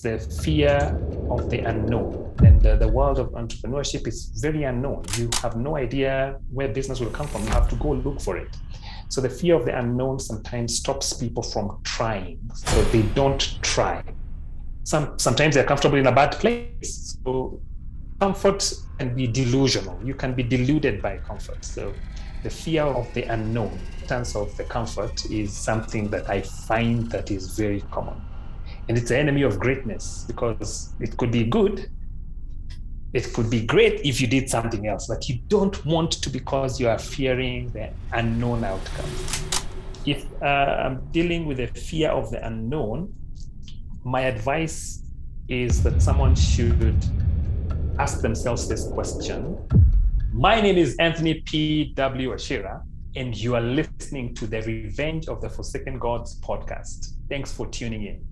the fear of the unknown. And the world of entrepreneurship is very unknown. You have no idea where business will come from. You have to go look for it. So the fear of the unknown sometimes stops people from trying. So they don't try. Sometimes they're comfortable in a bad place. So comfort can be delusional. You can be deluded by comfort. So the fear of the unknown in terms of the comfort is something that I find that is very common. And it's the enemy of greatness, because it could be good. It could be great if you did something else, but you don't want to because you are fearing the unknown outcome. If I'm dealing with the fear of the unknown, my advice is that someone should ask themselves this question. My name is Anthony P.W. Wachira, and you are listening to the Revenge of the Forsaken Gods podcast. Thanks for tuning in.